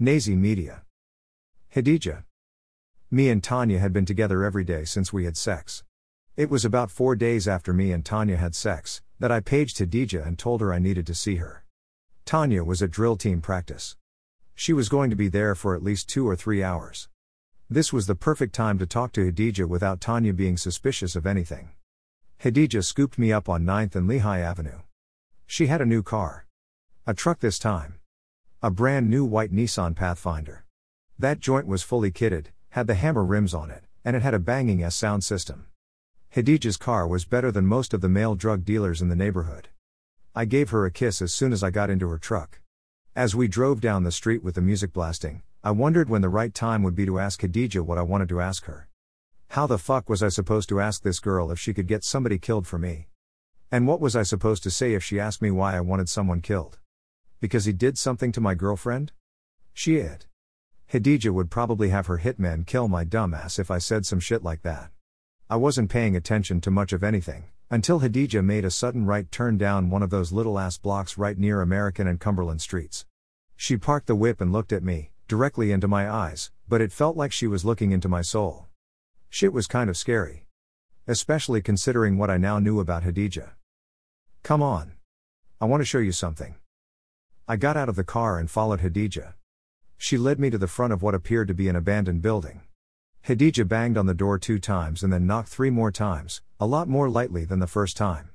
Nazi media. Khadija. Me and Tanya had been together every day since we had sex. It was about 4 days after me and Tanya had sex, that I paged Khadija and told her I needed to see her. Tanya was at drill team practice. She was going to be there for at least 2 or 3 hours. This was the perfect time to talk to Khadija without Tanya being suspicious of anything. Khadija scooped me up on 9th and Lehigh Avenue. She had a new car. A truck this time. A brand new white Nissan Pathfinder. That joint was fully kitted, had the hammer rims on it, and it had a banging sound system. Khadija's car was better than most of the male drug dealers in the neighborhood. I gave her a kiss as soon as I got into her truck. As we drove down the street with the music blasting, I wondered when the right time would be to ask Khadija what I wanted to ask her. How the fuck was I supposed to ask this girl if she could get somebody killed for me? And what was I supposed to say if she asked me why I wanted someone killed? Because he did something to my girlfriend? Shit. Khadija would probably have her hitman kill my dumbass if I said some shit like that. I wasn't paying attention to much of anything, until Khadija made a sudden right turn down one of those little ass blocks right near American and Cumberland streets. She parked the whip and looked at me, directly into my eyes, but it felt like she was looking into my soul. Shit was kind of scary. Especially considering what I now knew about Khadija. Come on. I want to show you something. I got out of the car and followed Khadija. She led me to the front of what appeared to be an abandoned building. Khadija banged on the door 2 times and then knocked 3 more times, a lot more lightly than the first time.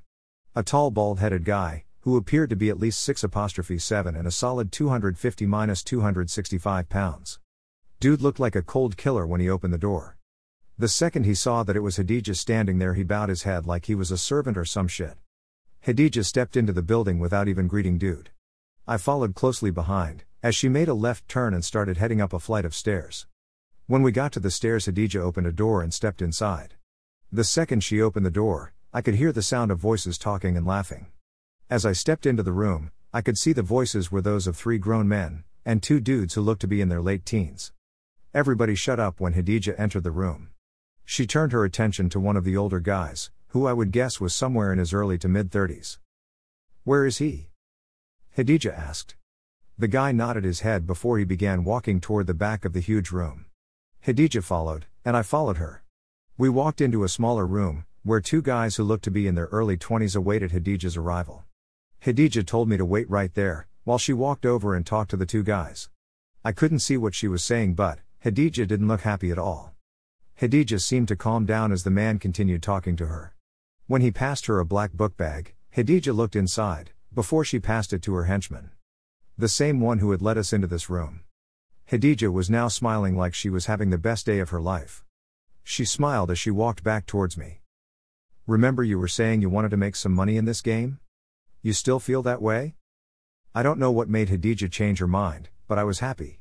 A tall bald-headed guy, who appeared to be at least 6'7" and a solid 250-265 pounds. Dude looked like a cold killer when he opened the door. The second he saw that it was Khadija standing there, he bowed his head like he was a servant or some shit. Khadija stepped into the building without even greeting dude. I followed closely behind, as she made a left turn and started heading up a flight of stairs. When we got to the stairs, Khadija opened a door and stepped inside. The second she opened the door, I could hear the sound of voices talking and laughing. As I stepped into the room, I could see the voices were those of 3 grown men, and 2 dudes who looked to be in their late teens. Everybody shut up when Khadija entered the room. She turned her attention to one of the older guys, who I would guess was somewhere in his early to mid-30s. "Where is he?" Khadija asked. The guy nodded his head before he began walking toward the back of the huge room. Khadija followed, and I followed her. We walked into a smaller room, where 2 guys who looked to be in their early 20s awaited Khadija's arrival. Khadija told me to wait right there, while she walked over and talked to the 2 guys. I couldn't see what she was saying, but Khadija didn't look happy at all. Khadija seemed to calm down as the man continued talking to her. When he passed her a black book bag, Khadija looked inside, before she passed it to her henchman. The same one who had let us into this room. Khadija was now smiling like she was having the best day of her life. She smiled as she walked back towards me. "Remember you were saying you wanted to make some money in this game? You still feel that way?" I don't know what made Khadija change her mind, but I was happy.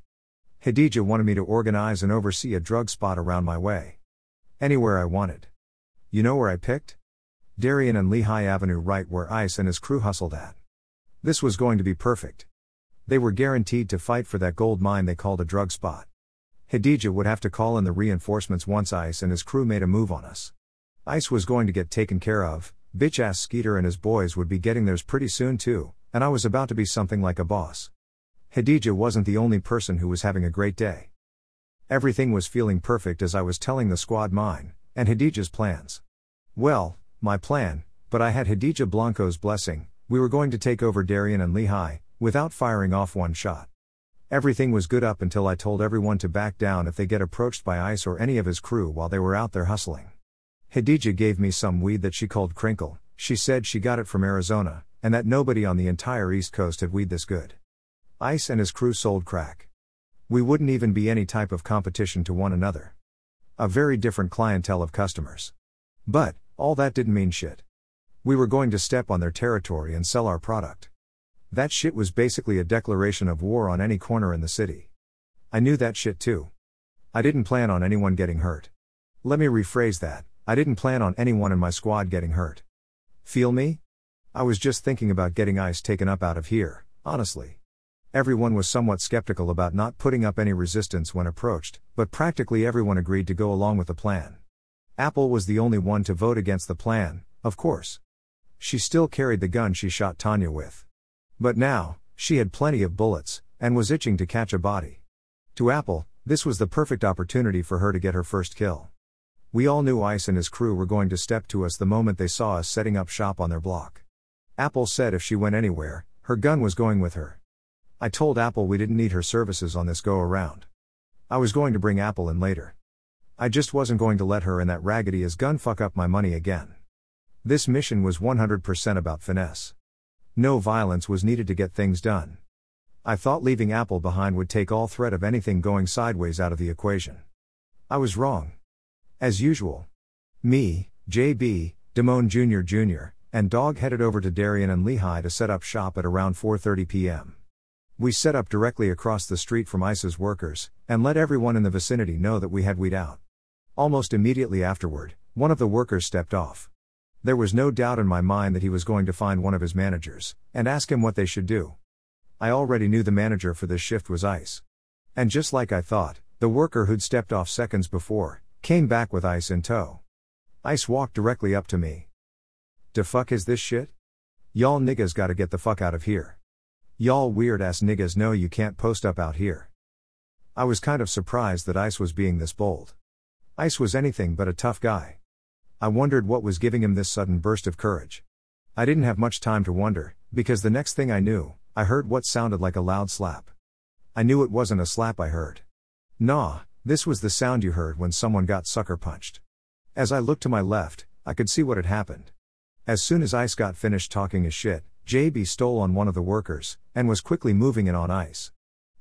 Khadija wanted me to organize and oversee a drug spot around my way. Anywhere I wanted. You know where I picked? Darien and Lehigh Avenue, right where Ice and his crew hustled at. This was going to be perfect. They were guaranteed to fight for that gold mine they called a drug spot. Khadija would have to call in the reinforcements once Ice and his crew made a move on us. Ice was going to get taken care of, bitch-ass Skeeter and his boys would be getting theirs pretty soon too, and I was about to be something like a boss. Khadija wasn't the only person who was having a great day. Everything was feeling perfect as I was telling the squad mine, and Khadija's plans. Well, my plan, but I had Khadija Blanco's blessing, we were going to take over Darien and Lehigh, without firing off one shot. Everything was good up until I told everyone to back down if they get approached by Ice or any of his crew while they were out there hustling. Khadija gave me some weed that she called Crinkle, she said she got it from Arizona, and that nobody on the entire East Coast had weed this good. Ice and his crew sold crack. We wouldn't even be any type of competition to one another. A very different clientele of customers. But, all that didn't mean shit. We were going to step on their territory and sell our product. That shit was basically a declaration of war on any corner in the city. I knew that shit too. I didn't plan on anyone getting hurt. Let me rephrase that, I didn't plan on anyone in my squad getting hurt. Feel me? I was just thinking about getting Ice taken up out of here, honestly. Everyone was somewhat skeptical about not putting up any resistance when approached, but practically everyone agreed to go along with the plan. Apple was the only one to vote against the plan, of course. She still carried the gun she shot Tanya with. But now, she had plenty of bullets, and was itching to catch a body. To Apple, this was the perfect opportunity for her to get her first kill. We all knew Ice and his crew were going to step to us the moment they saw us setting up shop on their block. Apple said if she went anywhere, her gun was going with her. I told Apple we didn't need her services on this go-around. I was going to bring Apple in later. I just wasn't going to let her and that raggedy-ass gun fuck up my money again. This mission was 100% about finesse. No violence was needed to get things done. I thought leaving Apple behind would take all threat of anything going sideways out of the equation. I was wrong. As usual. Me, JB, Damone Jr., and Dog headed over to Darien and Lehigh to set up shop at around 4:30 p.m. We set up directly across the street from ICE's workers, and let everyone in the vicinity know that we had weed out. Almost immediately afterward, one of the workers stepped off. There was no doubt in my mind that he was going to find one of his managers, and ask him what they should do. I already knew the manager for this shift was ICE. And just like I thought, the worker who'd stepped off seconds before, came back with ICE in tow. ICE walked directly up to me. "Da fuck is this shit? Y'all niggas gotta get the fuck out of here. Y'all weird ass niggas know you can't post up out here." I was kind of surprised that ICE was being this bold. ICE was anything but a tough guy. I wondered what was giving him this sudden burst of courage. I didn't have much time to wonder, because the next thing I knew, I heard what sounded like a loud slap. I knew it wasn't a slap I heard. Nah, this was the sound you heard when someone got sucker punched. As I looked to my left, I could see what had happened. As soon as Ice got finished talking his shit, JB stole on one of the workers, and was quickly moving in on Ice.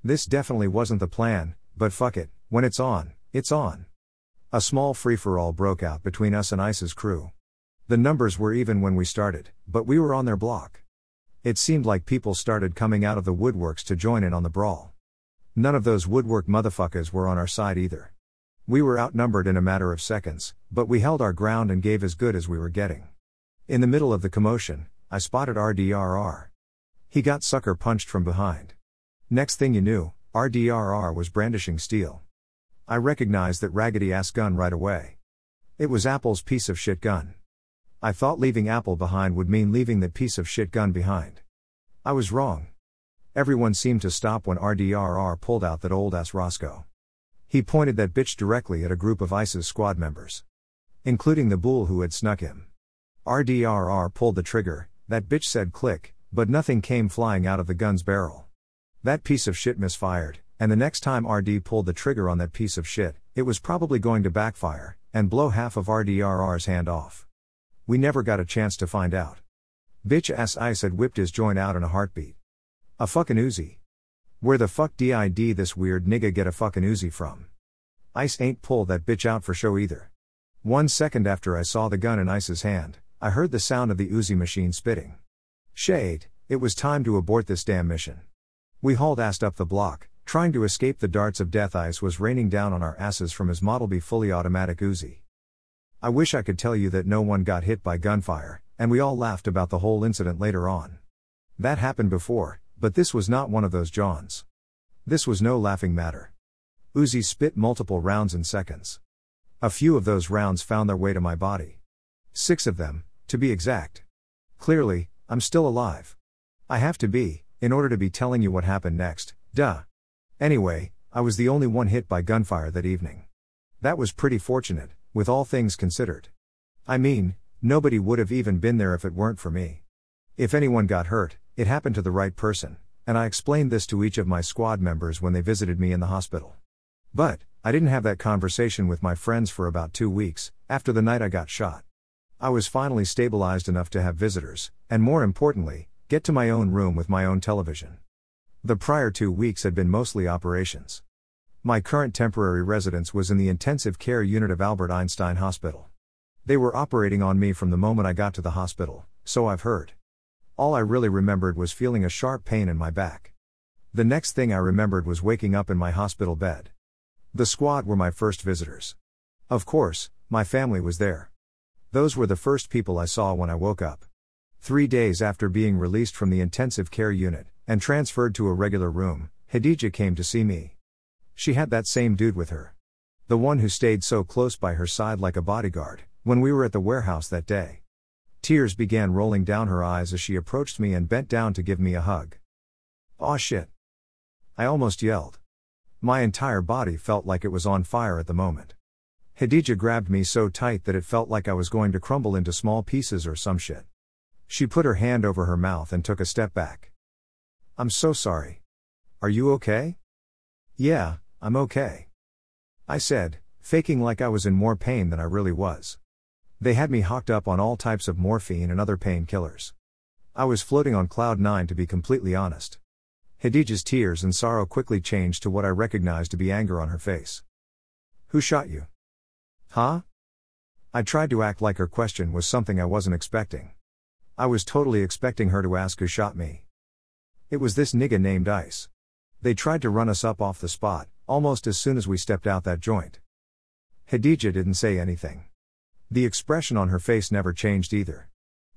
This definitely wasn't the plan, but fuck it, when it's on, it's on. A small free-for-all broke out between us and Ice's crew. The numbers were even when we started, but we were on their block. It seemed like people started coming out of the woodworks to join in on the brawl. None of those woodwork motherfuckers were on our side either. We were outnumbered in a matter of seconds, but we held our ground and gave as good as we were getting. In the middle of the commotion, I spotted RDRR. He got sucker punched from behind. Next thing you knew, RDRR was brandishing steel. I recognized that raggedy-ass gun right away. It was Apple's piece of shit gun. I thought leaving Apple behind would mean leaving that piece of shit gun behind. I was wrong. Everyone seemed to stop when RDRR pulled out that old-ass Roscoe. He pointed that bitch directly at a group of ICE's squad members. Including the bull who had snuck him. RDRR pulled the trigger, that bitch said click, but nothing came flying out of the gun's barrel. That piece of shit misfired, and the next time RD pulled the trigger on that piece of shit, it was probably going to backfire, and blow half of RDRR's hand off. We never got a chance to find out. Bitch-ass Ice had whipped his joint out in a heartbeat. A fucking Uzi. Where the fuck did this weird nigga get a fucking Uzi from? Ice ain't pulled that bitch out for show either. 1 second after I saw the gun in Ice's hand, I heard the sound of the Uzi machine spitting. Shade, it was time to abort this damn mission. We hauled ass up the block, trying to escape the darts of death Ice was raining down on our asses from his Model B fully automatic Uzi. I wish I could tell you that no one got hit by gunfire, and we all laughed about the whole incident later on. That happened before, but this was not one of those Johns. This was no laughing matter. Uzi spit multiple rounds in seconds. A few of those rounds found their way to my body. 6 of them, to be exact. Clearly, I'm still alive. I have to be, in order to be telling you what happened next, duh. Anyway, I was the only one hit by gunfire that evening. That was pretty fortunate, with all things considered. I mean, nobody would have even been there if it weren't for me. If anyone got hurt, it happened to the right person, and I explained this to each of my squad members when they visited me in the hospital. But, I didn't have that conversation with my friends for about 2 weeks, after the night I got shot. I was finally stabilized enough to have visitors, and more importantly, get to my own room with my own television. The prior 2 weeks had been mostly operations. My current temporary residence was in the intensive care unit of Albert Einstein Hospital. They were operating on me from the moment I got to the hospital, so I've heard. All I really remembered was feeling a sharp pain in my back. The next thing I remembered was waking up in my hospital bed. The squad were my first visitors. Of course, my family was there. Those were the first people I saw when I woke up. 3 days after being released from the intensive care unit, and transferred to a regular room, Hadija came to see me. She had that same dude with her. The one who stayed so close by her side like a bodyguard, when we were at the warehouse that day. Tears began rolling down her eyes as she approached me and bent down to give me a hug. "Aw shit." I almost yelled. My entire body felt like it was on fire at the moment. Khadija grabbed me so tight that it felt like I was going to crumble into small pieces or some shit. She put her hand over her mouth and took a step back. I'm so sorry. Are you okay? Yeah, I'm okay, I said, faking like I was in more pain than I really was. They had me hocked up on all types of morphine and other painkillers. I was floating on cloud nine, to be completely honest. Khadija's tears and sorrow quickly changed to what I recognized to be anger on her face. Who shot you? Huh? I tried to act like her question was something I wasn't expecting. I was totally expecting her to ask who shot me. It was this nigga named Ice. They tried to run us up off the spot, almost as soon as we stepped out that joint. Khadija didn't say anything. The expression on her face never changed either.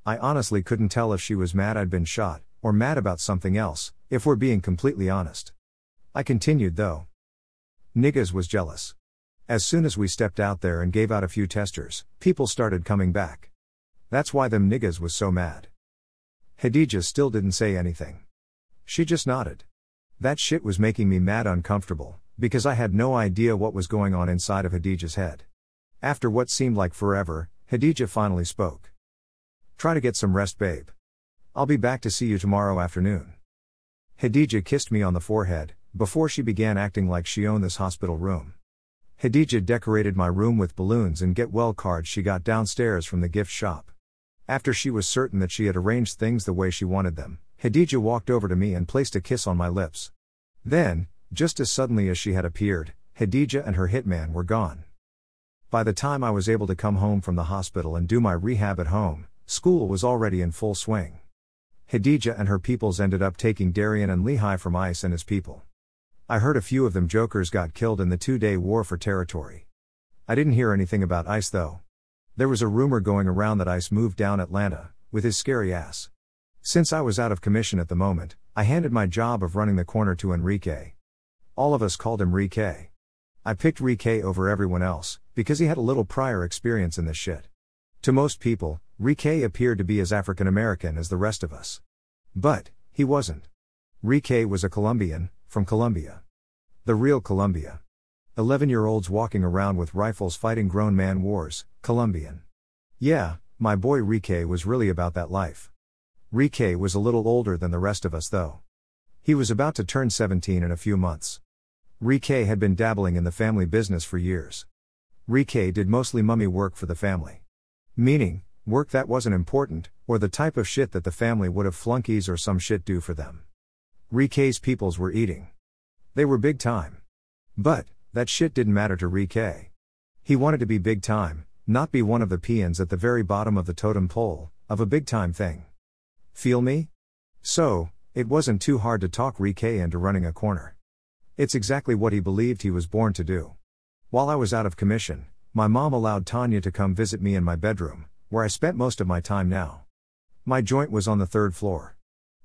I honestly couldn't tell if she was mad I'd been shot, or mad about something else, if we're being completely honest. I continued though. Niggas was jealous. As soon as we stepped out there and gave out a few testers, people started coming back. That's why them niggas was so mad. Khadija still didn't say anything. She just nodded. That shit was making me mad uncomfortable, because I had no idea what was going on inside of Khadija's head. After what seemed like forever, Khadija finally spoke. Try to get some rest, babe. I'll be back to see you tomorrow afternoon. Khadija kissed me on the forehead, before she began acting like she owned this hospital room. Khadija decorated my room with balloons and get-well cards she got downstairs from the gift shop. After she was certain that she had arranged things the way she wanted them, Khadija walked over to me and placed a kiss on my lips. Then, just as suddenly as she had appeared, Khadija and her hitman were gone. By the time I was able to come home from the hospital and do my rehab at home, school was already in full swing. Khadija and her peoples ended up taking Darien and Lehigh from Ice and his people. I heard a few of them jokers got killed in the two-day war for territory. I didn't hear anything about Ice though. There was a rumor going around that Ice moved down Atlanta, with his scary ass. Since I was out of commission at the moment, I handed my job of running the corner to Enrique. All of us called him Rique. I picked Rique over everyone else, because he had a little prior experience in this shit. To most people, Rique appeared to be as African American as the rest of us. But he wasn't. Rique was a Colombian, from Colombia. The real Colombia. 11-year-olds walking around with rifles fighting grown man wars, Colombian. Yeah, my boy Rique was really about that life. Rique was a little older than the rest of us though. He was about to turn 17 in a few months. Rique had been dabbling in the family business for years. Rique did mostly mummy work for the family. Meaning, work that wasn't important, or the type of shit that the family would have flunkies or some shit do for them. Rique's peoples were eating. They were big time. But that shit didn't matter to Rique. He wanted to be big time, not be one of the peons at the very bottom of the totem pole, of a big time thing. Feel me? So, it wasn't too hard to talk Rique into running a corner. It's exactly what he believed he was born to do. While I was out of commission, my mom allowed Tanya to come visit me in my bedroom, where I spent most of my time now. My joint was on the third floor.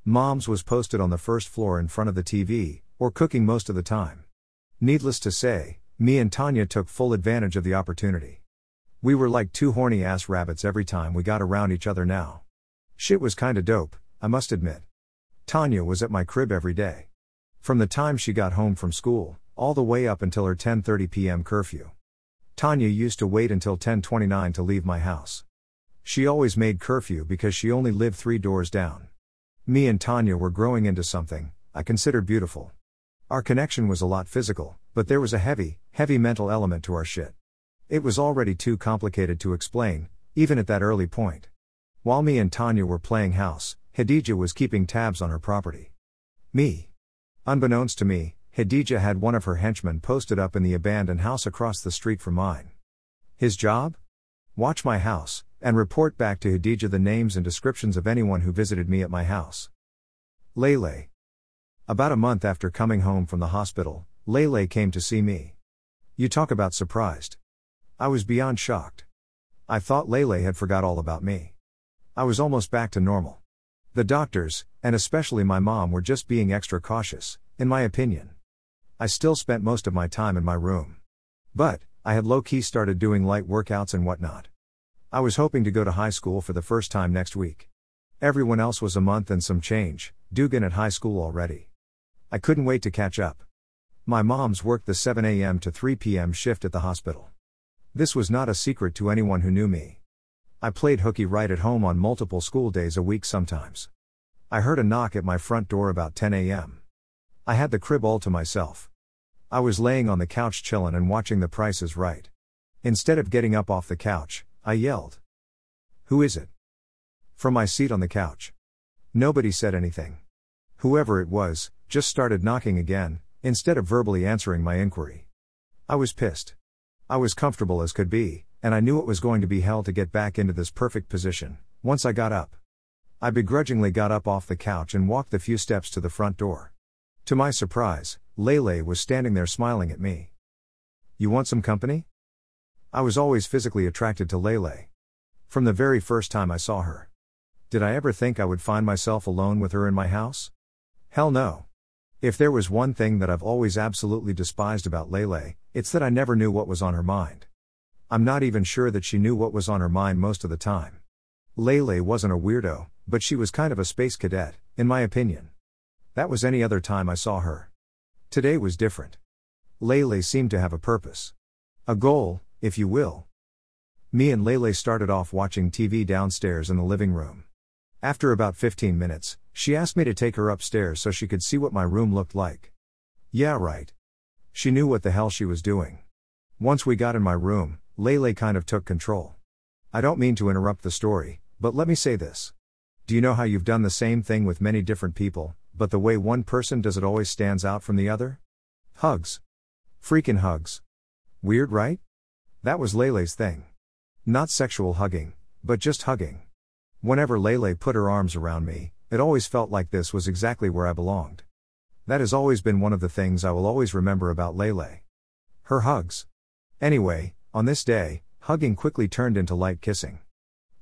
Mom's was posted on the first floor in front of the TV, or cooking most of the time. Needless to say, me and Tanya took full advantage of the opportunity. We were like two horny ass rabbits every time we got around each other now. Shit was kinda dope, I must admit. Tanya was at my crib every day. From the time she got home from school, all the way up until her 10:30 p.m. curfew. Tanya used to wait until 10:29 to leave my house. She always made curfew because she only lived 3 doors down. Me and Tanya were growing into something I considered beautiful. Our connection was a lot physical, but there was a heavy, heavy mental element to our shit. It was already too complicated to explain, even at that early point. While me and Tanya were playing house, Khadija was keeping tabs on her property. Me. Unbeknownst to me, Khadija had one of her henchmen posted up in the abandoned house across the street from mine. His job? Watch my house, and report back to Khadija the names and descriptions of anyone who visited me at my house. Lele. About a month after coming home from the hospital, Lele came to see me. You talk about surprised. I was beyond shocked. I thought Lele had forgot all about me. I was almost back to normal. The doctors, and especially my mom, were just being extra cautious, in my opinion. I still spent most of my time in my room. But I had low-key started doing light workouts and whatnot. I was hoping to go to high school for the first time next week. Everyone else was a month and some change, Dugan at high school already. I couldn't wait to catch up. My mom's worked the 7 a.m. to 3 p.m. shift at the hospital. This was not a secret to anyone who knew me. I played hooky right at home on multiple school days a week sometimes. I heard a knock at my front door about 10 a.m. I had the crib all to myself. I was laying on the couch chillin' and watching The Price is Right. Instead of getting up off the couch, I yelled, "Who is it?" from my seat on the couch. Nobody said anything. Whoever it was, just started knocking again, instead of verbally answering my inquiry. I was pissed. I was comfortable as could be, and I knew it was going to be hell to get back into this perfect position, once I got up. I begrudgingly got up off the couch and walked the few steps to the front door. To my surprise, Lele was standing there smiling at me. "You want some company?" I was always physically attracted to Lele. From the very first time I saw her. Did I ever think I would find myself alone with her in my house? Hell no. If there was one thing that I've always absolutely despised about Lele, it's that I never knew what was on her mind. I'm not even sure that she knew what was on her mind most of the time. Lele wasn't a weirdo, but she was kind of a space cadet, in my opinion. That was any other time I saw her. Today was different. Lele seemed to have a purpose. A goal, if you will. Me and Lele started off watching TV downstairs in the living room. After about 15 minutes, she asked me to take her upstairs so she could see what my room looked like. Yeah, right. She knew what the hell she was doing. Once we got in my room, Lele kind of took control. I don't mean to interrupt the story, but let me say this. Do you know how you've done the same thing with many different people, but the way one person does it always stands out from the other? Hugs. Freaking hugs. Weird, right? That was Lele's thing. Not sexual hugging, but just hugging. Whenever Lele put her arms around me, it always felt like this was exactly where I belonged. That has always been one of the things I will always remember about Lele. Her hugs. Anyway, on this day, hugging quickly turned into light kissing.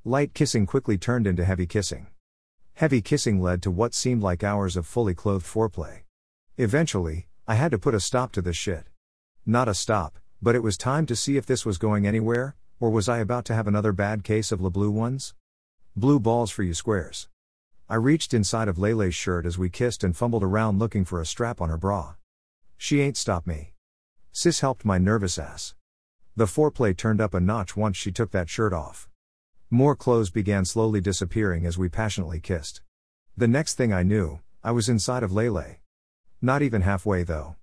Light kissing quickly turned into heavy kissing. Heavy kissing led to what seemed like hours of fully clothed foreplay. Eventually, I had to put a stop to this shit. Not a stop, but it was time to see if this was going anywhere, or was I about to have another bad case of the blue ones? Blue balls for you squares. I reached inside of Lele's shirt as we kissed and fumbled around looking for a strap on her bra. She ain't stopped me. Sis helped my nervous ass. The foreplay turned up a notch once she took that shirt off. More clothes began slowly disappearing as we passionately kissed. The next thing I knew, I was inside of Lele. Not even halfway though.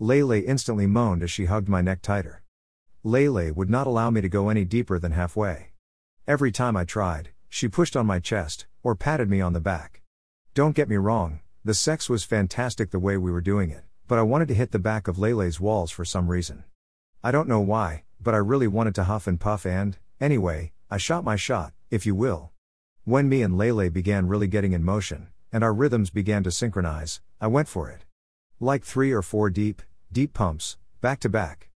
Lele instantly moaned as she hugged my neck tighter. Lele would not allow me to go any deeper than halfway. Every time I tried, she pushed on my chest, or patted me on the back. Don't get me wrong, the sex was fantastic the way we were doing it, but I wanted to hit the back of Lele's walls for some reason. I don't know why, but I really wanted to huff and puff and, anyway, I shot my shot, if you will. When me and Lele began really getting in motion, and our rhythms began to synchronize, I went for it. Like 3 or 4 deep pumps, back to back.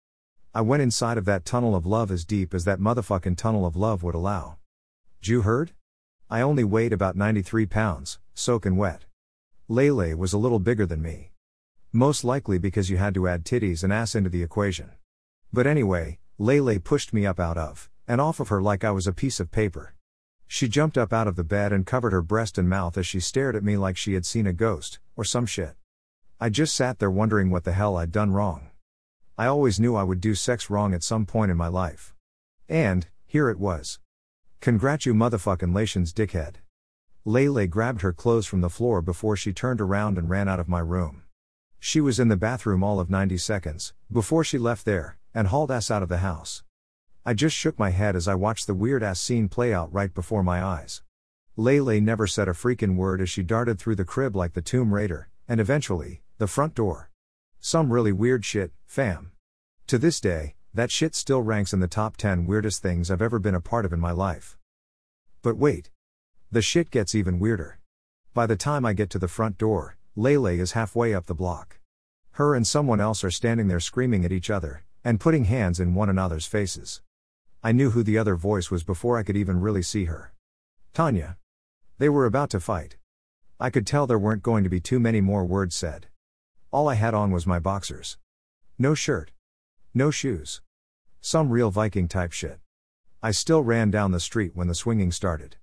I went inside of that tunnel of love as deep as that motherfucking tunnel of love would allow. You heard? I only weighed about 93 pounds, soaking wet. Lele was a little bigger than me. Most likely because you had to add titties and ass into the equation. But anyway, Lele pushed me up out of, and off of her like I was a piece of paper. She jumped up out of the bed and covered her breast and mouth as she stared at me like she had seen a ghost, or some shit. I just sat there wondering what the hell I'd done wrong. I always knew I would do sex wrong at some point in my life. And, here it was. Congrat you motherfucking lations, dickhead. Lele grabbed her clothes from the floor before she turned around and ran out of my room. She was in the bathroom all of 90 seconds, before she left there, and hauled ass out of the house. I just shook my head as I watched the weird ass scene play out right before my eyes. Lele never said a freaking word as she darted through the crib like the Tomb Raider, and eventually, the front door. Some really weird shit, fam. To this day, that shit still ranks in the top 10 weirdest things I've ever been a part of in my life. But wait. The shit gets even weirder. By the time I get to the front door, Lele is halfway up the block. Her and someone else are standing there screaming at each other, and putting hands in one another's faces. I knew who the other voice was before I could even really see her. Tanya. They were about to fight. I could tell there weren't going to be too many more words said. All I had on was my boxers. No shirt. No shoes. Some real Viking type shit. I still ran down the street when the swinging started.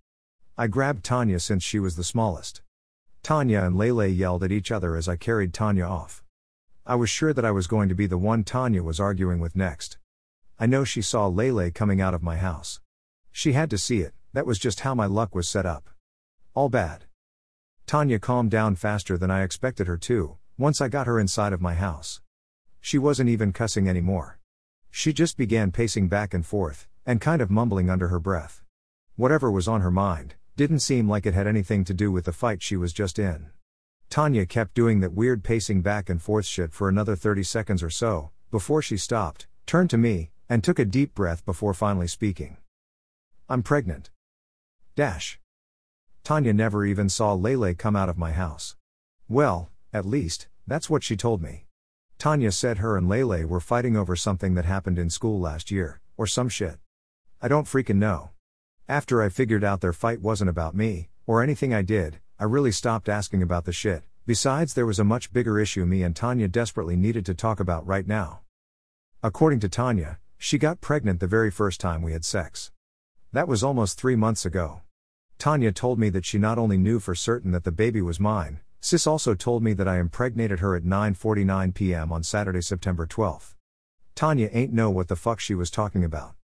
I grabbed Tanya since she was the smallest. Tanya and Lele yelled at each other as I carried Tanya off. I was sure that I was going to be the one Tanya was arguing with next. I know she saw Lele coming out of my house. She had to see it, that was just how my luck was set up. All bad. Tanya calmed down faster than I expected her to, once I got her inside of my house. She wasn't even cussing anymore. She just began pacing back and forth, and kind of mumbling under her breath. Whatever was on her mind, didn't seem like it had anything to do with the fight she was just in. Tanya kept doing that weird pacing back and forth shit for another 30 seconds or so, before she stopped, turned to me, and took a deep breath before finally speaking. I'm pregnant. Dash. Tanya never even saw Lele come out of my house. Well, at least, that's what she told me. Tanya said her and Lele were fighting over something that happened in school last year, or some shit. I don't freaking know. After I figured out their fight wasn't about me, or anything I did, I really stopped asking about the shit. Besides, there was a much bigger issue me and Tanya desperately needed to talk about right now. According to Tanya, she got pregnant the very first time we had sex. That was almost 3 months ago. Tanya told me that she not only knew for certain that the baby was mine, Sis also told me that I impregnated her at 9:49 p.m. on Saturday, September 12th. Tanya ain't know what the fuck she was talking about.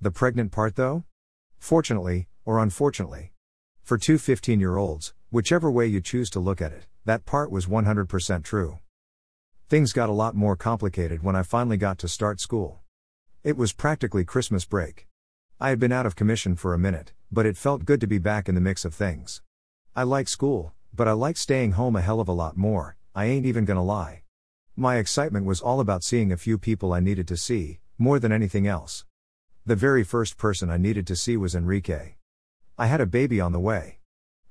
The pregnant part though? Fortunately, or unfortunately. For two 15-year-olds, whichever way you choose to look at it, that part was 100% true. Things got a lot more complicated when I finally got to start school. It was practically Christmas break. I had been out of commission for a minute, but it felt good to be back in the mix of things. I like school, but I like staying home a hell of a lot more, I ain't even gonna lie. My excitement was all about seeing a few people I needed to see, more than anything else. The very first person I needed to see was Enrique. I had a baby on the way.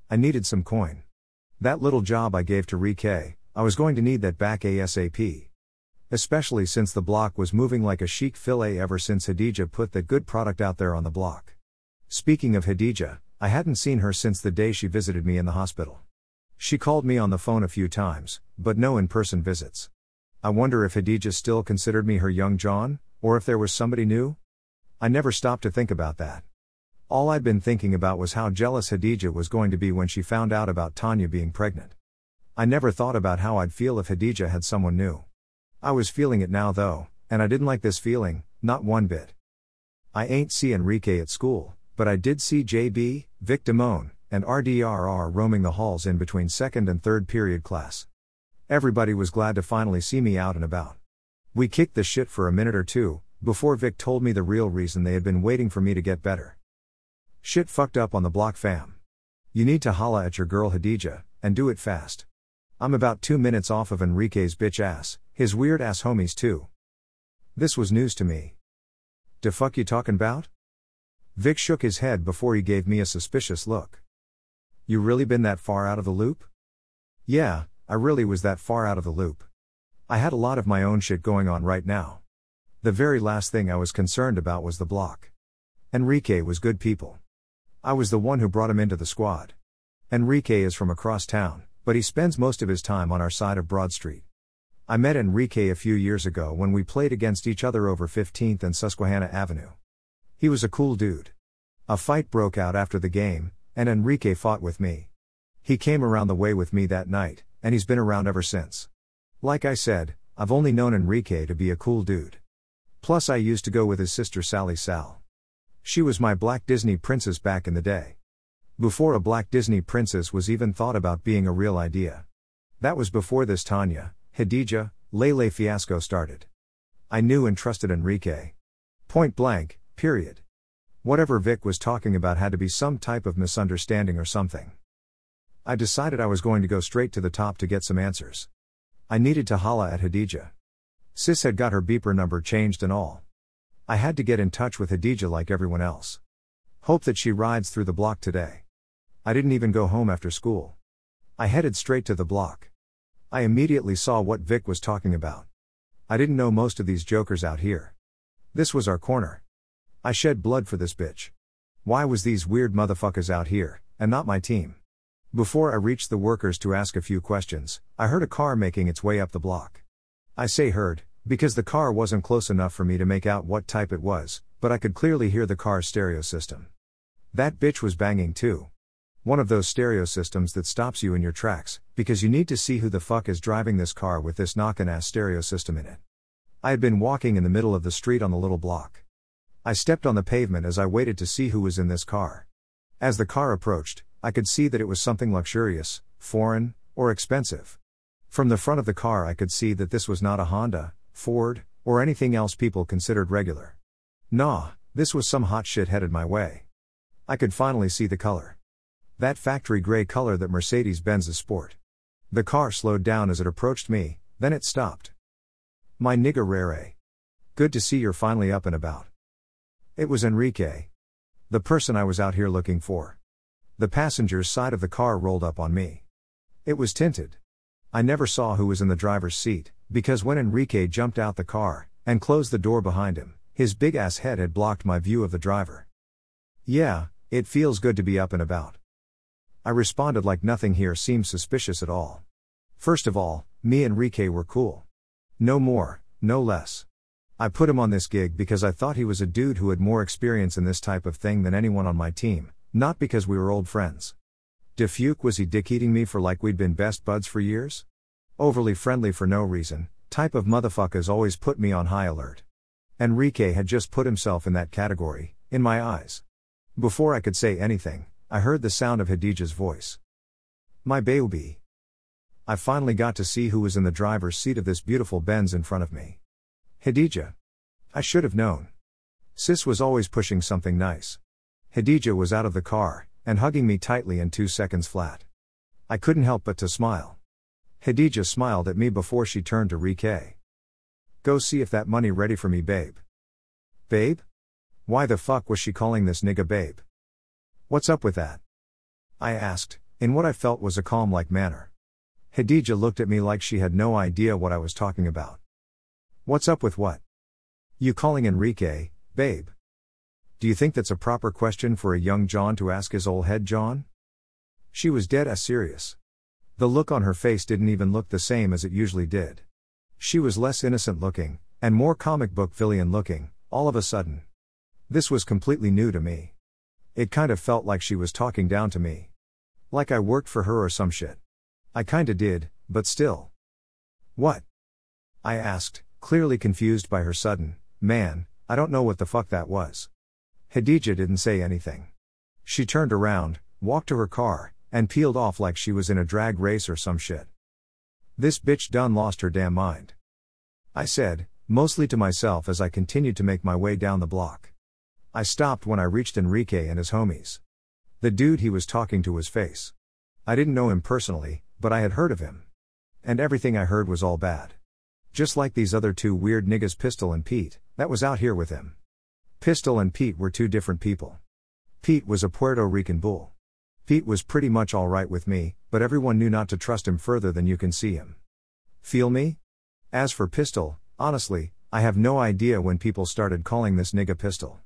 I needed some coin. That little job I gave to Enrique, I was going to need that back ASAP. Especially since the block was moving like a chic fillet ever since Hadija put that good product out there on the block. Speaking of Hadija, I hadn't seen her since the day she visited me in the hospital. She called me on the phone a few times, but no in-person visits. I wonder if Hadija still considered me her young John, or if there was somebody new? I never stopped to think about that. All I'd been thinking about was how jealous Hadija was going to be when she found out about Tanya being pregnant. I never thought about how I'd feel if Hadija had someone new. I was feeling it now though, and I didn't like this feeling, not one bit. I ain't see Enrique at school, but I did see JB, Vic Damone, and RDRR roaming the halls in between second and third period class. Everybody was glad to finally see me out and about. We kicked the shit for a minute or two, before Vic told me the real reason they had been waiting for me to get better. Shit fucked up on the block, fam. You need to holla at your girl Hadija, and do it fast. I'm about 2 minutes off of Enrique's bitch ass, his weird ass homies too. This was news to me. The fuck you talking about? Vic shook his head before he gave me a suspicious look. You really been that far out of the loop? Yeah, I really was that far out of the loop. I had a lot of my own shit going on right now. The very last thing I was concerned about was the block. Enrique was good people. I was the one who brought him into the squad. Enrique is from across town, but he spends most of his time on our side of Broad Street. I met Enrique a few years ago when we played against each other over 15th and Susquehanna Avenue. He was a cool dude. A fight broke out after the game, and Enrique fought with me. He came around the way with me that night, and he's been around ever since. Like I said, I've only known Enrique to be a cool dude. Plus I used to go with his sister Sally Sal. She was my Black Disney princess back in the day. Before a Black Disney princess was even thought about being a real idea. That was before this Tanya, Hadija, Lele fiasco started. I knew and trusted Enrique. Point blank, period. Whatever Vic was talking about had to be some type of misunderstanding or something. I decided I was going to go straight to the top to get some answers. I needed to holla at Hadija. Sis had got her beeper number changed and all. I had to get in touch with Hadija like everyone else. Hope that she rides through the block today. I didn't even go home after school. I headed straight to the block. I immediately saw what Vic was talking about. I didn't know most of these jokers out here. This was our corner. I shed blood for this bitch. Why was these weird motherfuckers out here, and not my team? Before I reached the workers to ask a few questions, I heard a car making its way up the block. I say heard, because the car wasn't close enough for me to make out what type it was, but I could clearly hear the car's stereo system. That bitch was banging too. One of those stereo systems that stops you in your tracks, because you need to see who the fuck is driving this car with this knockin'-ass stereo system in it. I had been walking in the middle of the street on the little block. I stepped on the pavement as I waited to see who was in this car. As the car approached, I could see that it was something luxurious, foreign, or expensive. From the front of the car I could see that this was not a Honda, Ford, or anything else people considered regular. Nah, this was some hot shit headed my way. I could finally see the color. That factory gray color that Mercedes-Benz's sport. The car slowed down as it approached me, then it stopped. My nigga Rere. Good to see you're finally up and about. It was Enrique. The person I was out here looking for. The passenger's side of the car rolled up on me. It was tinted. I never saw who was in the driver's seat, because when Enrique jumped out the car, and closed the door behind him, his big ass head had blocked my view of the driver. Yeah, it feels good to be up and about. I responded like nothing here seemed suspicious at all. First of all, me and Enrique were cool. No more, no less. I put him on this gig because I thought he was a dude who had more experience in this type of thing than anyone on my team, not because we were old friends. DeFuke, was he dick-eating me for like we'd been best buds for years? Overly friendly for no reason, type of motherfuckers always put me on high alert. Enrique had just put himself in that category, in my eyes. Before I could say anything, I heard the sound of Hadijah's voice. My baby. I finally got to see who was in the driver's seat of this beautiful Benz in front of me. Hadijah. I should have known. Sis was always pushing something nice. Hadijah was out of the car, and hugging me tightly in 2 seconds flat. I couldn't help but to smile. Hadijah smiled at me before she turned to Rike. Go see if that money ready for me, babe. Babe? Why the fuck was she calling this nigga babe? What's up with that? I asked, in what I felt was a calm-like manner. Hadijah looked at me like she had no idea what I was talking about. What's up with what? You calling Enrique, babe? Do you think that's a proper question for a young John to ask his old head John? She was dead ass serious. The look on her face didn't even look the same as it usually did. She was less innocent looking, and more comic book villain looking, all of a sudden. This was completely new to me. It kind of felt like she was talking down to me. Like I worked for her or some shit. I kinda did, but still. What? I asked, clearly confused by her sudden, man, I don't know what the fuck that was. Hadijah didn't say anything. She turned around, walked to her car, and peeled off like she was in a drag race or some shit. This bitch done lost her damn mind. I said, mostly to myself as I continued to make my way down the block. I stopped when I reached Enrique and his homies. The dude he was talking to was face. I didn't know him personally, but I had heard of him. And everything I heard was all bad. Just like these other two weird niggas, Pistol and Pete, that was out here with him. Pistol and Pete were two different people. Pete was a Puerto Rican bull. Pete was pretty much alright with me, but everyone knew not to trust him further than you can see him. Feel me? As for Pistol, honestly, I have no idea when people started calling this nigga Pistol.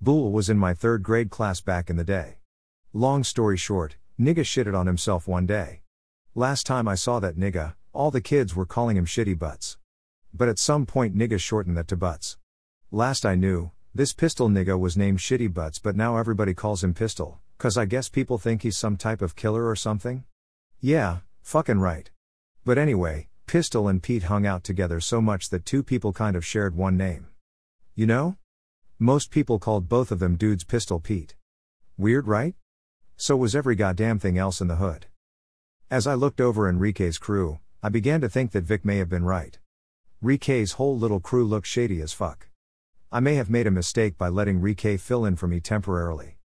Bull was in my 3rd grade class back in the day. Long story short, nigga shitted on himself one day. Last time I saw that nigga, all the kids were calling him shitty butts. But at some point nigga shortened that to butts. Last I knew, this Pistol nigga was named Shitty Butts, but now everybody calls him Pistol, cause I guess people think he's some type of killer or something? Yeah, fucking right. But anyway, Pistol and Pete hung out together so much that two people kind of shared one name. You know? Most people called both of them dudes Pistol Pete. Weird, right? So was every goddamn thing else in the hood. As I looked over Enrique's crew, I began to think that Vic may have been right. Enrique's whole little crew looked shady as fuck. I may have made a mistake by letting Enrique fill in for me temporarily.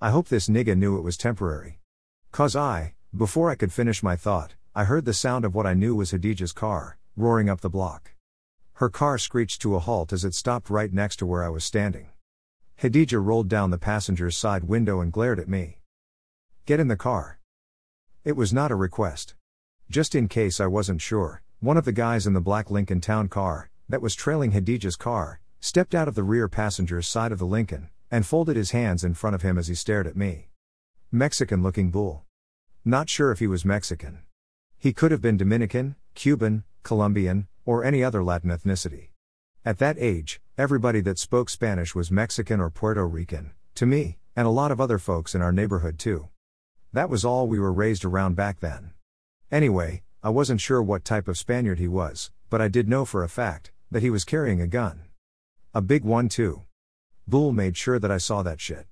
I hope this nigga knew it was temporary. Cause before I could finish my thought, I heard the sound of what I knew was Hadijah's car, roaring up the block. Her car screeched to a halt as it stopped right next to where I was standing. Hadijah rolled down the passenger's side window and glared at me. Get in the car. It was not a request. Just in case I wasn't sure, one of the guys in the black Lincoln Town car, that was trailing Hadijah's car, stepped out of the rear passenger's side of the Lincoln, and folded his hands in front of him as he stared at me. Mexican-looking bull. Not sure if he was Mexican. He could have been Dominican, Cuban, Colombian, or any other Latin ethnicity. At that age, everybody that spoke Spanish was Mexican or Puerto Rican, to me, and a lot of other folks in our neighborhood too. That was all we were raised around back then. Anyway, I wasn't sure what type of Spaniard he was, but I did know for a fact that he was carrying a gun. A big one too. Bull made sure that I saw that shit.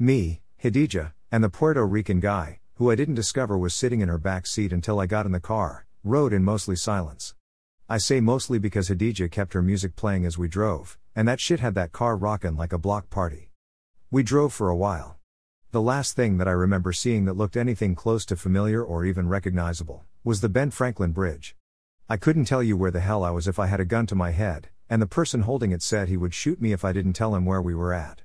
Me, Khadija, and the Puerto Rican guy, who I didn't discover was sitting in her back seat until I got in the car, rode in mostly silence. I say mostly because Khadija kept her music playing as we drove, and that shit had that car rockin' like a block party. We drove for a while. The last thing that I remember seeing that looked anything close to familiar or even recognizable was the Ben Franklin Bridge. I couldn't tell you where the hell I was if I had a gun to my head, and the person holding it said he would shoot me if I didn't tell him where we were at.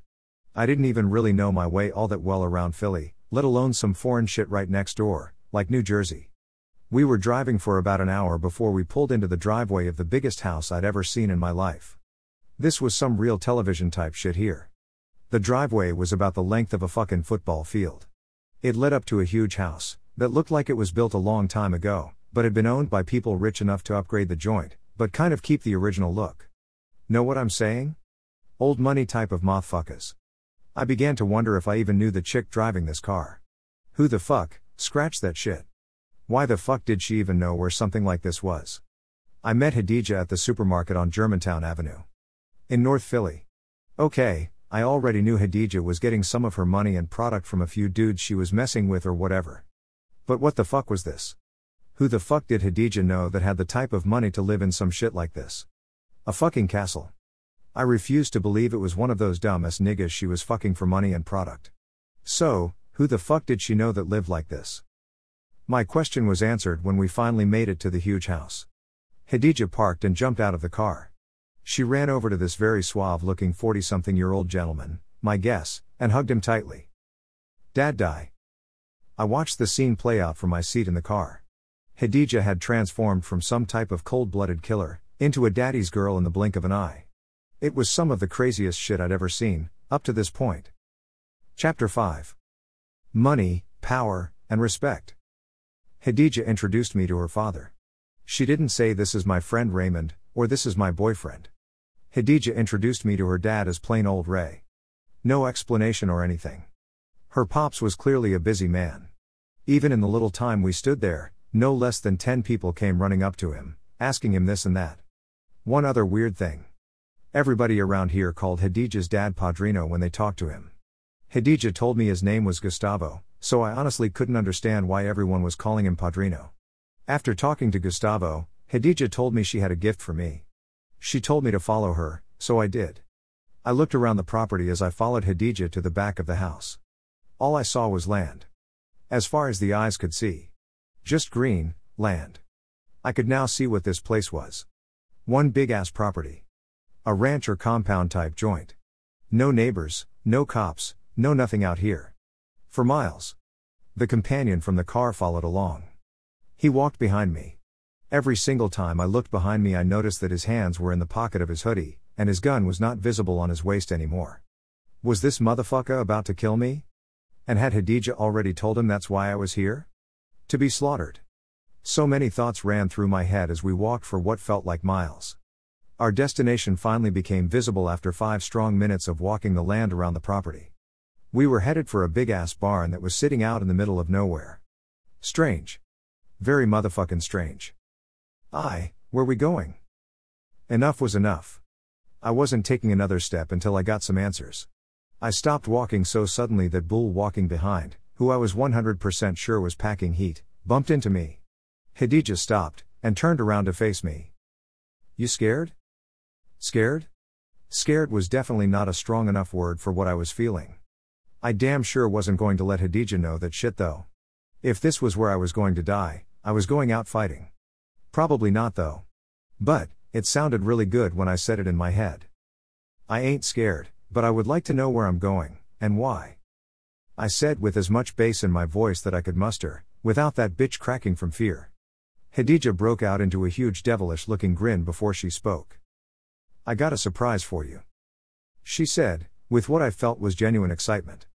I didn't even really know my way all that well around Philly, let alone some foreign shit right next door, like New Jersey. We were driving for about an hour before we pulled into the driveway of the biggest house I'd ever seen in my life. This was some real television type shit here. The driveway was about the length of a fucking football field. It led up to a huge house that looked like it was built a long time ago, but had been owned by people rich enough to upgrade the joint, but kind of keep the original look. Know what I'm saying? Old money type of motherfuckers. I began to wonder if I even knew the chick driving this car. Who the fuck, scratch that shit. Why the fuck did she even know where something like this was? I met Khadija at the supermarket on Germantown Avenue. In North Philly. Okay, I already knew Khadija was getting some of her money and product from a few dudes she was messing with or whatever. But what the fuck was this? Who the fuck did Khadija know that had the type of money to live in some shit like this? A fucking castle. I refused to believe it was one of those dumbass niggas she was fucking for money and product. So, who the fuck did she know that lived like this? My question was answered when we finally made it to the huge house. Khadija parked and jumped out of the car. She ran over to this very suave-looking 40-something-year-old gentleman, my guess, and hugged him tightly. Dad die. I watched the scene play out from my seat in the car. Khadija had transformed from some type of cold-blooded killer into a daddy's girl in the blink of an eye. It was some of the craziest shit I'd ever seen, up to this point. Chapter 5. Money, Power, and Respect. Khadija introduced me to her father. She didn't say this is my friend Raymond, or this is my boyfriend. Khadija introduced me to her dad as plain old Ray. No explanation or anything. Her pops was clearly a busy man. Even in the little time we stood there, no less than 10 people came running up to him, asking him this and that. One other weird thing. Everybody around here called Khadija's dad Padrino when they talked to him. Khadija told me his name was Gustavo, so I honestly couldn't understand why everyone was calling him Padrino. After talking to Gustavo, Khadija told me she had a gift for me. She told me to follow her, so I did. I looked around the property as I followed Khadija to the back of the house. All I saw was land. As far as the eyes could see. Just green, land. I could now see what this place was. One big-ass property. A ranch or compound type joint. No neighbors, no cops, no nothing out here. For miles. The companion from the car followed along. He walked behind me. Every single time I looked behind me I noticed that his hands were in the pocket of his hoodie, and his gun was not visible on his waist anymore. Was this motherfucker about to kill me? And had Khadija already told him that's why I was here? To be slaughtered. So many thoughts ran through my head as we walked for what felt like miles. Our destination finally became visible after 5 strong minutes of walking the land around the property. We were headed for a big-ass barn that was sitting out in the middle of nowhere. Strange. Very motherfucking strange. Where we going? Enough was enough. I wasn't taking another step until I got some answers. I stopped walking so suddenly that Bull walking behind, who I was 100% sure was packing heat, bumped into me. Khadija stopped, and turned around to face me. You scared? Scared? Scared was definitely not a strong enough word for what I was feeling. I damn sure wasn't going to let Khadija know that shit though. If this was where I was going to die, I was going out fighting. Probably not though. But, it sounded really good when I said it in my head. I ain't scared, but I would like to know where I'm going, and why. I said with as much bass in my voice that I could muster, without that bitch cracking from fear. Khadija broke out into a huge devilish-looking grin before she spoke. I got a surprise for you. She said, with what I felt was genuine excitement.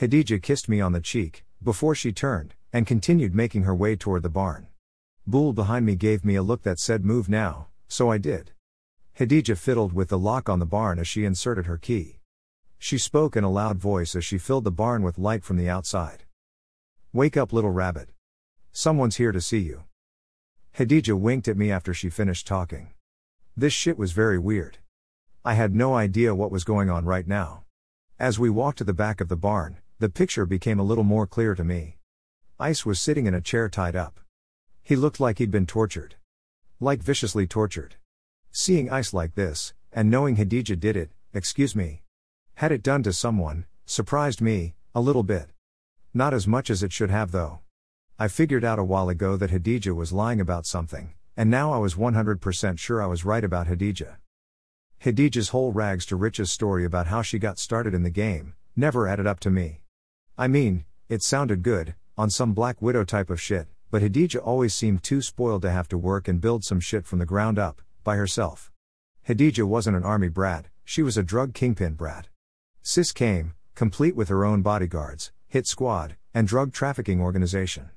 Khadija kissed me on the cheek, before she turned, and continued making her way toward the barn. Bull behind me gave me a look that said move now, so I did. Khadija fiddled with the lock on the barn as she inserted her key. She spoke in a loud voice as she filled the barn with light from the outside. Wake up, little rabbit. Someone's here to see you. Khadija winked at me after she finished talking. This shit was very weird. I had no idea what was going on right now. As we walked to the back of the barn, the picture became a little more clear to me. Ice was sitting in a chair tied up. He looked like he'd been tortured. Like viciously tortured. Seeing Ice like this, and knowing Khadija did it, had it done to someone, surprised me, a little bit. Not as much as it should have though. I figured out a while ago that Khadija was lying about something, and now I was 100% sure I was right about Khadija. Khadija's whole rags to riches story about how she got started in the game never added up to me. I mean, it sounded good, on some Black Widow type of shit, but Khadija always seemed too spoiled to have to work and build some shit from the ground up, by herself. Khadija wasn't an army brat, she was a drug kingpin brat. Sis came, complete with her own bodyguards, hit squad, and drug trafficking organization.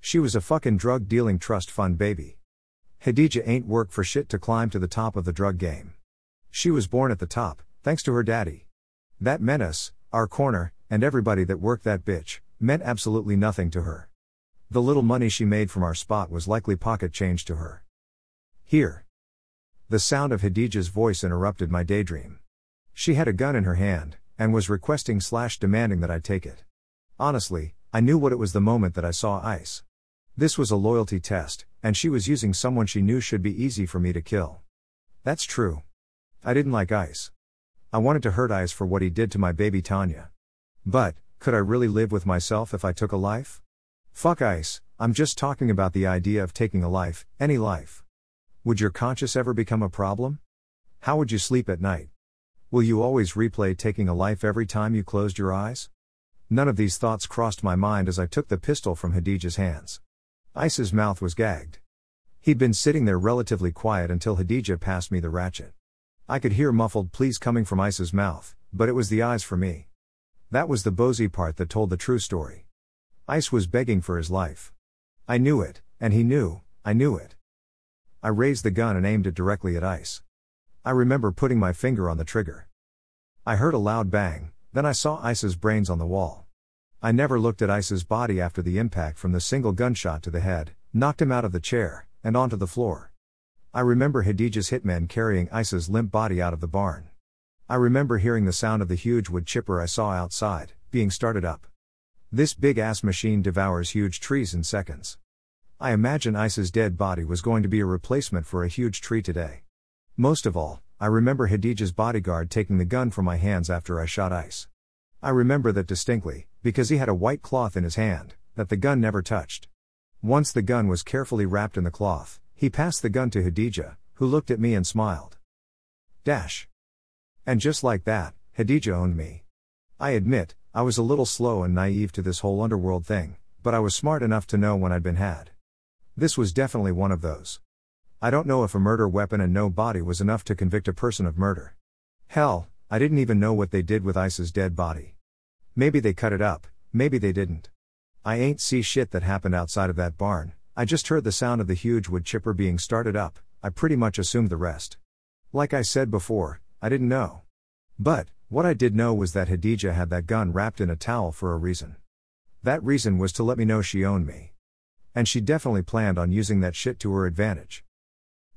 She was a fucking drug dealing trust fund baby. Khadija ain't work for shit to climb to the top of the drug game. She was born at the top, thanks to her daddy. That menace, our corner, and everybody that worked that bitch, meant absolutely nothing to her. The little money she made from our spot was likely pocket change to her. Here. The sound of Khadija's voice interrupted my daydream. She had a gun in her hand, and was requesting/demanding that I take it. Honestly, I knew what it was the moment that I saw Ice. This was a loyalty test, and she was using someone she knew should be easy for me to kill. That's true. I didn't like Ice. I wanted to hurt Ice for what he did to my baby Tanya. But, could I really live with myself if I took a life? Fuck Ice, I'm just talking about the idea of taking a life, any life. Would your conscience ever become a problem? How would you sleep at night? Will you always replay taking a life every time you closed your eyes? None of these thoughts crossed my mind as I took the pistol from Khadija's hands. Ice's mouth was gagged. He'd been sitting there relatively quiet until Khadija passed me the ratchet. I could hear muffled pleas coming from Ice's mouth, but it was the eyes for me. That was the bozy part that told the true story. Ice was begging for his life. I knew it, and he knew, I knew it. I raised the gun and aimed it directly at Ice. I remember putting my finger on the trigger. I heard a loud bang, then I saw Ice's brains on the wall. I never looked at Ice's body after the impact from the single gunshot to the head, knocked him out of the chair, and onto the floor. I remember Khadija's hitmen carrying Ice's limp body out of the barn. I remember hearing the sound of the huge wood chipper I saw outside, being started up. This big-ass machine devours huge trees in seconds. I imagine Ice's dead body was going to be a replacement for a huge tree today. Most of all, I remember Khadija's bodyguard taking the gun from my hands after I shot Ice. I remember that distinctly, because he had a white cloth in his hand, that the gun never touched. Once the gun was carefully wrapped in the cloth, he passed the gun to Khadija, who looked at me and smiled. Dash. And just like that, Khadija owned me. I admit, I was a little slow and naive to this whole underworld thing, but I was smart enough to know when I'd been had. This was definitely one of those. I don't know if a murder weapon and no body was enough to convict a person of murder. Hell, I didn't even know what they did with Ice's dead body. Maybe they cut it up, maybe they didn't. I ain't see shit that happened outside of that barn, I just heard the sound of the huge wood chipper being started up, I pretty much assumed the rest. Like I said before, I didn't know. But, what I did know was that Khadija had that gun wrapped in a towel for a reason. That reason was to let me know she owned me. And she definitely planned on using that shit to her advantage.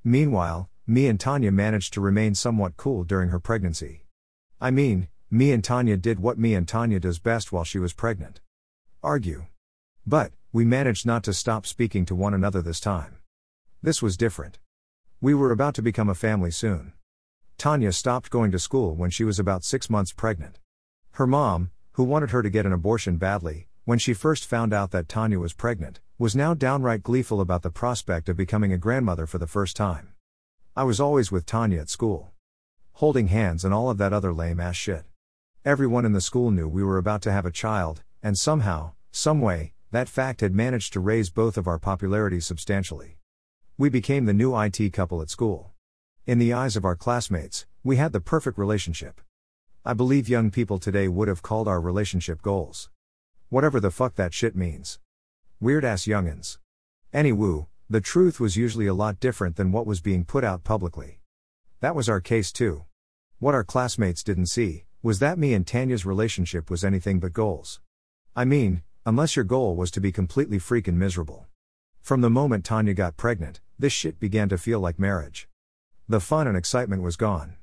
Meanwhile, me and Tanya managed to remain somewhat cool during her pregnancy. I mean, me and Tanya did what me and Tanya does best while she was pregnant. Argue. But, we managed not to stop speaking to one another this time. This was different. We were about to become a family soon. Tanya stopped going to school when she was about 6 months pregnant. Her mom, who wanted her to get an abortion badly, when she first found out that Tanya was pregnant, was now downright gleeful about the prospect of becoming a grandmother for the first time. I was always with Tanya at school. Holding hands and all of that other lame-ass shit. Everyone in the school knew we were about to have a child, and somehow, someway, that fact had managed to raise both of our popularity substantially. We became the new IT couple at school. In the eyes of our classmates, we had the perfect relationship. I believe young people today would have called our relationship goals. Whatever the fuck that shit means. Weird-ass youngins. Anywho, the truth was usually a lot different than what was being put out publicly. That was our case too. What our classmates didn't see, was that me and Tanya's relationship was anything but goals. I mean, unless your goal was to be completely freaking miserable. From the moment Tanya got pregnant, this shit began to feel like marriage. The fun and excitement was gone.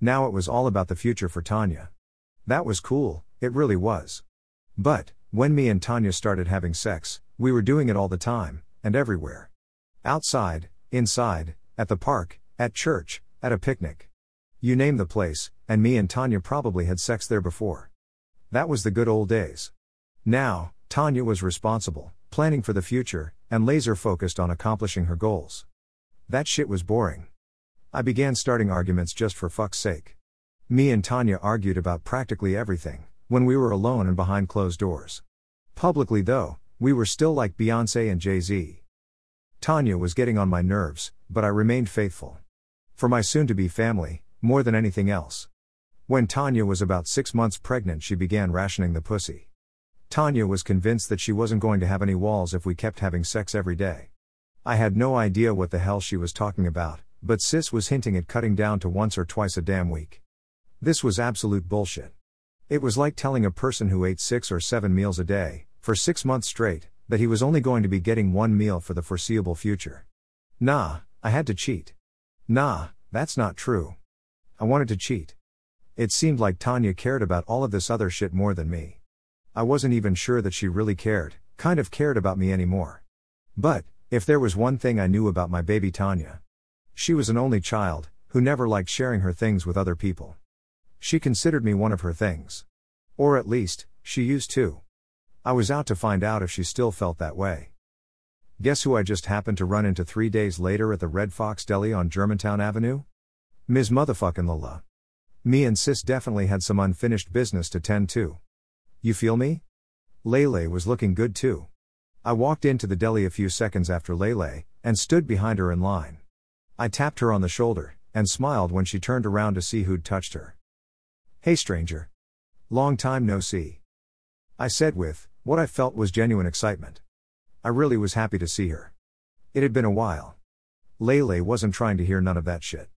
Now it was all about the future for Tanya. That was cool, it really was. But, when me and Tanya started having sex, we were doing it all the time, and everywhere. Outside, inside, at the park, at church, at a picnic. You name the place, and me and Tanya probably had sex there before. That was the good old days. Now, Tanya was responsible, planning for the future, and laser-focused on accomplishing her goals. That shit was boring. I began starting arguments just for fuck's sake. Me and Tanya argued about practically everything, when we were alone and behind closed doors. Publicly though, we were still like Beyoncé and Jay-Z. Tanya was getting on my nerves, but I remained faithful. For my soon-to-be family, more than anything else. When Tanya was about 6 months pregnant, she began rationing the pussy. Tanya was convinced that she wasn't going to have any walls if we kept having sex every day. I had no idea what the hell she was talking about, but sis was hinting at cutting down to once or twice a damn week. This was absolute bullshit. It was like telling a person who ate 6 or 7 meals a day, for 6 months straight, that he was only going to be getting one meal for the foreseeable future. Nah, I had to cheat. Nah, that's not true. I wanted to cheat. It seemed like Tanya cared about all of this other shit more than me. I wasn't even sure that she really cared about me anymore. But, if there was one thing I knew about my baby Tanya, she was an only child, who never liked sharing her things with other people. She considered me one of her things. Or at least, she used to. I was out to find out if she still felt that way. Guess who I just happened to run into 3 days later at the Red Fox Deli on Germantown Avenue? Ms. Motherfuckin' Lele. Me and sis definitely had some unfinished business to tend to. You feel me? Lele was looking good too. I walked into the deli a few seconds after Lele, and stood behind her in line. I tapped her on the shoulder, and smiled when she turned around to see who'd touched her. "Hey stranger. Long time no see," I said with what I felt was genuine excitement. I really was happy to see her. It had been a while. Lele wasn't trying to hear none of that shit.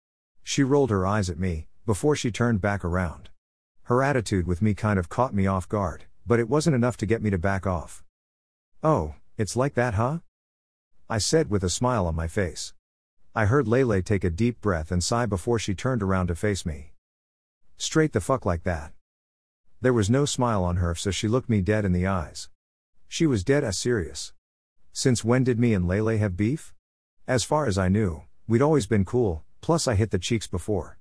She rolled her eyes at me, before she turned back around. Her attitude with me kind of caught me off guard, but it wasn't enough to get me to back off. "Oh, it's like that, huh?" I said with a smile on my face. I heard Lele take a deep breath and sigh before she turned around to face me. "Straight the fuck like that." There was no smile on her, so she looked me dead in the eyes. She was dead ass serious. Since when did me and Lele have beef? As far as I knew, we'd always been cool, plus I hit the cheeks before.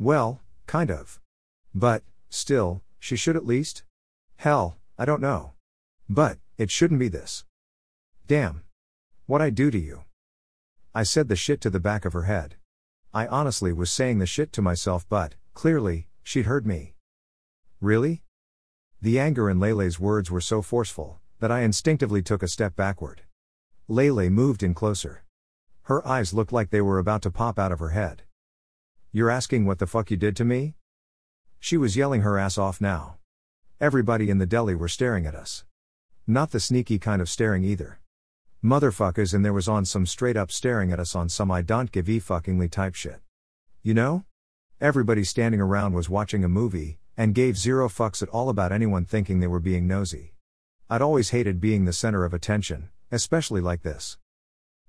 Well, kind of. But, still, she should at least? Hell, I don't know. But, it shouldn't be this. "Damn. What'd I do to you?" I said the shit to the back of her head. I honestly was saying the shit to myself, but, clearly, she'd heard me. "Really?" The anger in Lele's words were so forceful, that I instinctively took a step backward. Lele moved in closer. Her eyes looked like they were about to pop out of her head. "You're asking what the fuck you did to me?" She was yelling her ass off now. Everybody in the deli were staring at us. Not the sneaky kind of staring either. Motherfuckers, and there was on some straight up staring at us on some I don't give a fuckingly type shit. You know? Everybody standing around was watching a movie, and gave zero fucks at all about anyone thinking they were being nosy. I'd always hated being the center of attention, especially like this.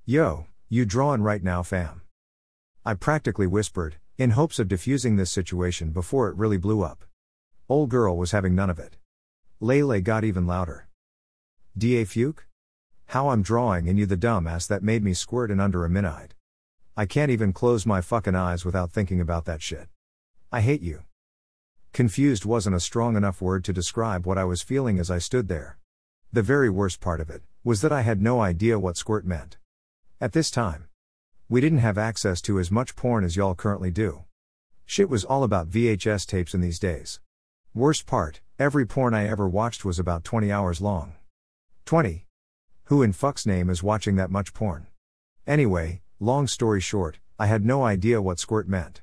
"Yo, you drawin' right now, fam?" I practically whispered, in hopes of diffusing this situation before it really blew up. Old girl was having none of it. Lele got even louder. "Da fuke? How I'm drawing and you the dumbass that made me squirt in under a minute. I can't even close my fucking eyes without thinking about that shit. I hate you." Confused wasn't a strong enough word to describe what I was feeling as I stood there. The very worst part of it was that I had no idea what squirt meant. At this time, we didn't have access to as much porn as y'all currently do. Shit was all about VHS tapes in these days. Worst part, every porn I ever watched was about 20 hours long. 20? Who in fuck's name is watching that much porn? Anyway, long story short, I had no idea what squirt meant.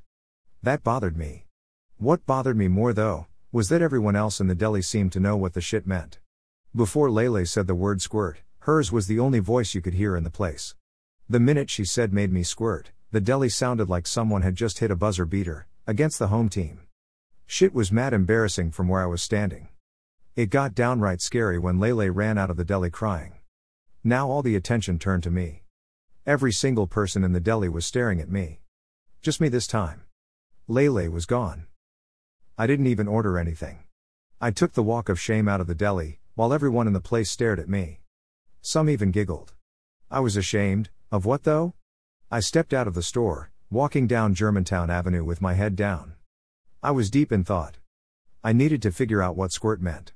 That bothered me. What bothered me more though, was that everyone else in the deli seemed to know what the shit meant. Before Lele said the word squirt, hers was the only voice you could hear in the place. The minute she said "made me squirt," the deli sounded like someone had just hit a buzzer beater, against the home team. Shit was mad embarrassing from where I was standing. It got downright scary when Lele ran out of the deli crying. Now all the attention turned to me. Every single person in the deli was staring at me. Just me this time. Lele was gone. I didn't even order anything. I took the walk of shame out of the deli, while everyone in the place stared at me. Some even giggled. I was ashamed, of what though? I stepped out of the store, walking down Germantown Avenue with my head down. I was deep in thought. I needed to figure out what squirt meant.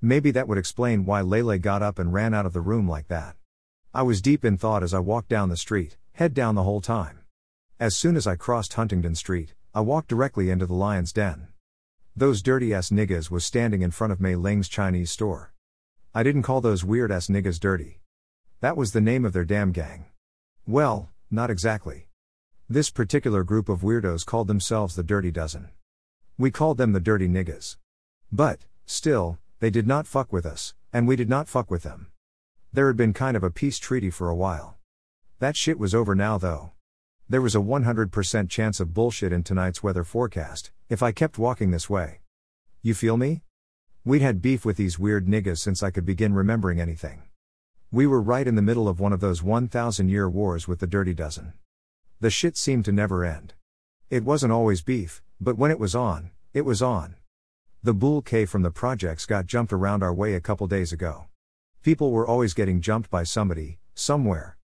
Maybe that would explain why Lele got up and ran out of the room like that. I was deep in thought as I walked down the street, head down the whole time. As soon as I crossed Huntington Street, I walked directly into the lion's den. Those dirty-ass niggas was standing in front of Mei Ling's Chinese store. I didn't call those weird-ass niggas dirty. That was the name of their damn gang. Well, not exactly. This particular group of weirdos called themselves the Dirty Dozen. We called them the dirty niggas. But, still, they did not fuck with us, and we did not fuck with them. There had been kind of a peace treaty for a while. That shit was over now though. There was a 100% chance of bullshit in tonight's weather forecast, if I kept walking this way. You feel me? We'd had beef with these weird niggas since I could begin remembering anything. We were right in the middle of one of those 1,000-year wars with the Dirty Dozen. The shit seemed to never end. It wasn't always beef, but when it was on, it was on. The Bull K from the projects got jumped around our way a couple days ago. People were always getting jumped by somebody, somewhere.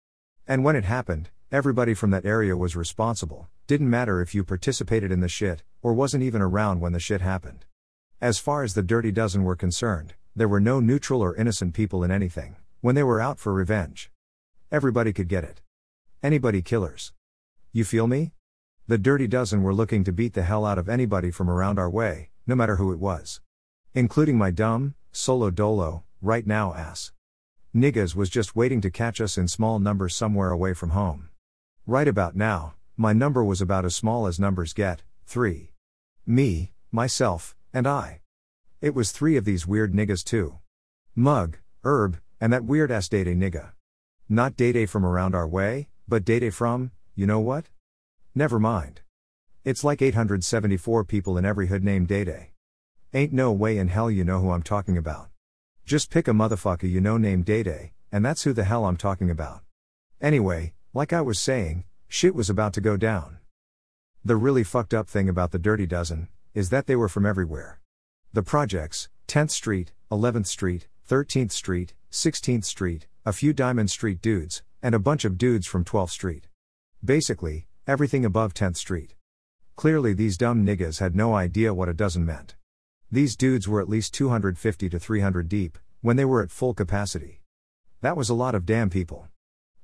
And when it happened, everybody from that area was responsible, didn't matter if you participated in the shit, or wasn't even around when the shit happened. As far as the Dirty Dozen were concerned, there were no neutral or innocent people in anything. When they were out for revenge. Everybody could get it. Anybody killers. You feel me? The Dirty Dozen were looking to beat the hell out of anybody from around our way, no matter who it was. Including my dumb, solo dolo, right now ass. Niggas was just waiting to catch us in small numbers somewhere away from home. Right about now, my number was about as small as numbers get, 3. Me, myself, and I. It was 3 of these weird niggas too. Mug, Herb, and that weird-ass Day-Day nigga. Not Day-Day from around our way, but Day-Day from, you know what? Never mind. It's like 874 people in every hood named Day-Day. Ain't no way in hell you know who I'm talking about. Just pick a motherfucker you know named Day-Day, and that's who the hell I'm talking about. Anyway, like I was saying, shit was about to go down. The really fucked up thing about the Dirty Dozen, is that they were from everywhere. The projects, 10th Street, 11th Street, 13th Street, 16th Street, a few Diamond Street dudes, and a bunch of dudes from 12th Street. Basically, everything above 10th Street. Clearly these dumb niggas had no idea what a dozen meant. These dudes were at least 250 to 300 deep, when they were at full capacity. That was a lot of damn people.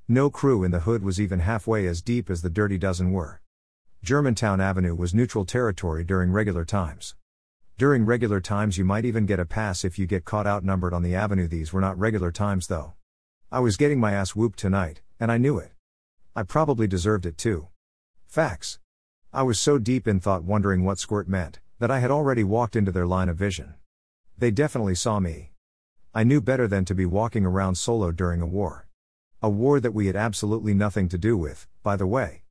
No crew in the hood was even halfway as deep as the Dirty Dozen were. Germantown Avenue was neutral territory during regular times. During regular times you might even get a pass if you get caught outnumbered on the avenue. These were not regular times though. I was getting my ass whooped tonight, and I knew it. I probably deserved it too. Facts. I was so deep in thought wondering what squirt meant, that I had already walked into their line of vision. They definitely saw me. I knew better than to be walking around solo during a war. A war that we had absolutely nothing to do with, by the way.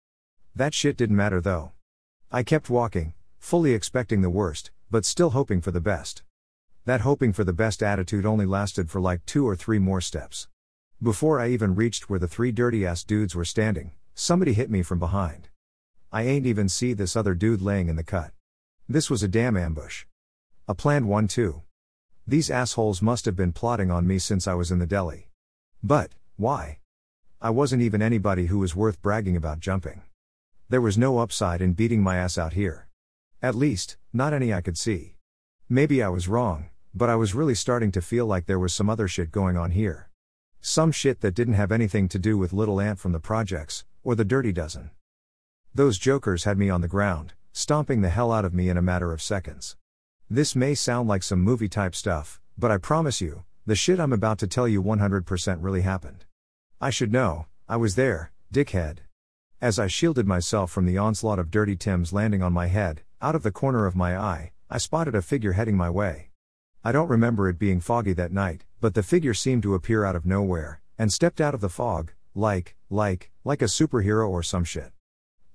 That shit didn't matter though. I kept walking, fully expecting the worst, but still hoping for the best. That hoping for the best attitude only lasted for like 2 or 3 more steps. Before I even reached where the 3 dirty-ass dudes were standing, somebody hit me from behind. I ain't even see this other dude laying in the cut. This was a damn ambush. A planned one too. These assholes must have been plotting on me since I was in the deli. But, why? I wasn't even anybody who was worth bragging about jumping. There was no upside in beating my ass out here. At least, not any I could see. Maybe I was wrong, but I was really starting to feel like there was some other shit going on here. Some shit that didn't have anything to do with Little Ant from the projects, or the Dirty Dozen. Those jokers had me on the ground, stomping the hell out of me in a matter of seconds. This may sound like some movie type stuff, but I promise you, the shit I'm about to tell you 100% really happened. I should know, I was there, dickhead. As I shielded myself from the onslaught of Dirty Tims landing on my head, out of the corner of my eye, I spotted a figure heading my way. I don't remember it being foggy that night, but the figure seemed to appear out of nowhere, and stepped out of the fog, like a superhero or some shit.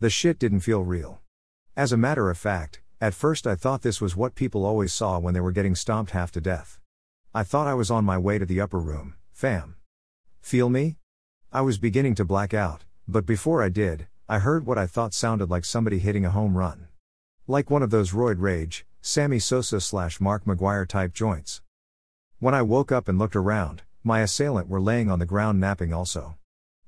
The shit didn't feel real. As a matter of fact, at first I thought this was what people always saw when they were getting stomped half to death. I thought I was on my way to the upper room, fam. Feel me? I was beginning to black out, but before I did, I heard what I thought sounded like somebody hitting a home run. Like one of those roid rage, Sammy Sosa/Mark McGuire type joints. When I woke up and looked around, my assailant were laying on the ground napping also.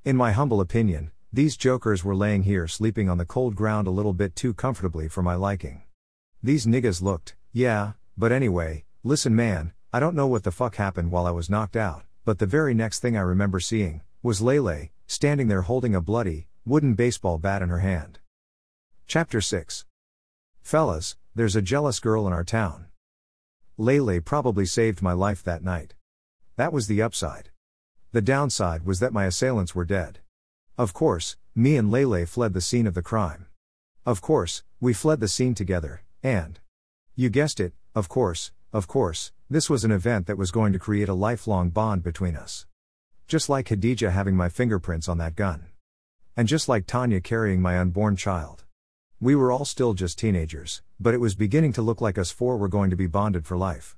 In my humble opinion, these jokers were laying here sleeping on the cold ground a little bit too comfortably for my liking. These niggas looked, yeah, but anyway, listen man, I don't know what the fuck happened while I was knocked out, but the very next thing I remember seeing, was Lele, standing there holding a bloody, wooden baseball bat in her hand. Chapter 6. Fellas, there's a jealous girl in our town. Lele probably saved my life that night. That was the upside. The downside was that my assailants were dead. Of course, me and Lele fled the scene of the crime. Of course, we fled the scene together, and... you guessed it, of course, this was an event that was going to create a lifelong bond between us. Just like Khadija having my fingerprints on that gun. And just like Tanya carrying my unborn child. We were all still just teenagers, but it was beginning to look like us four were going to be bonded for life.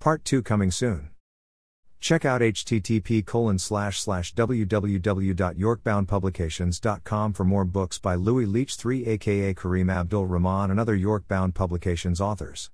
Part 2 coming soon. Check out http://www.yorkboundpublications.com for more books by Louis Leach III aka Karim Abdul Rahman and other Yorkbound Publications authors.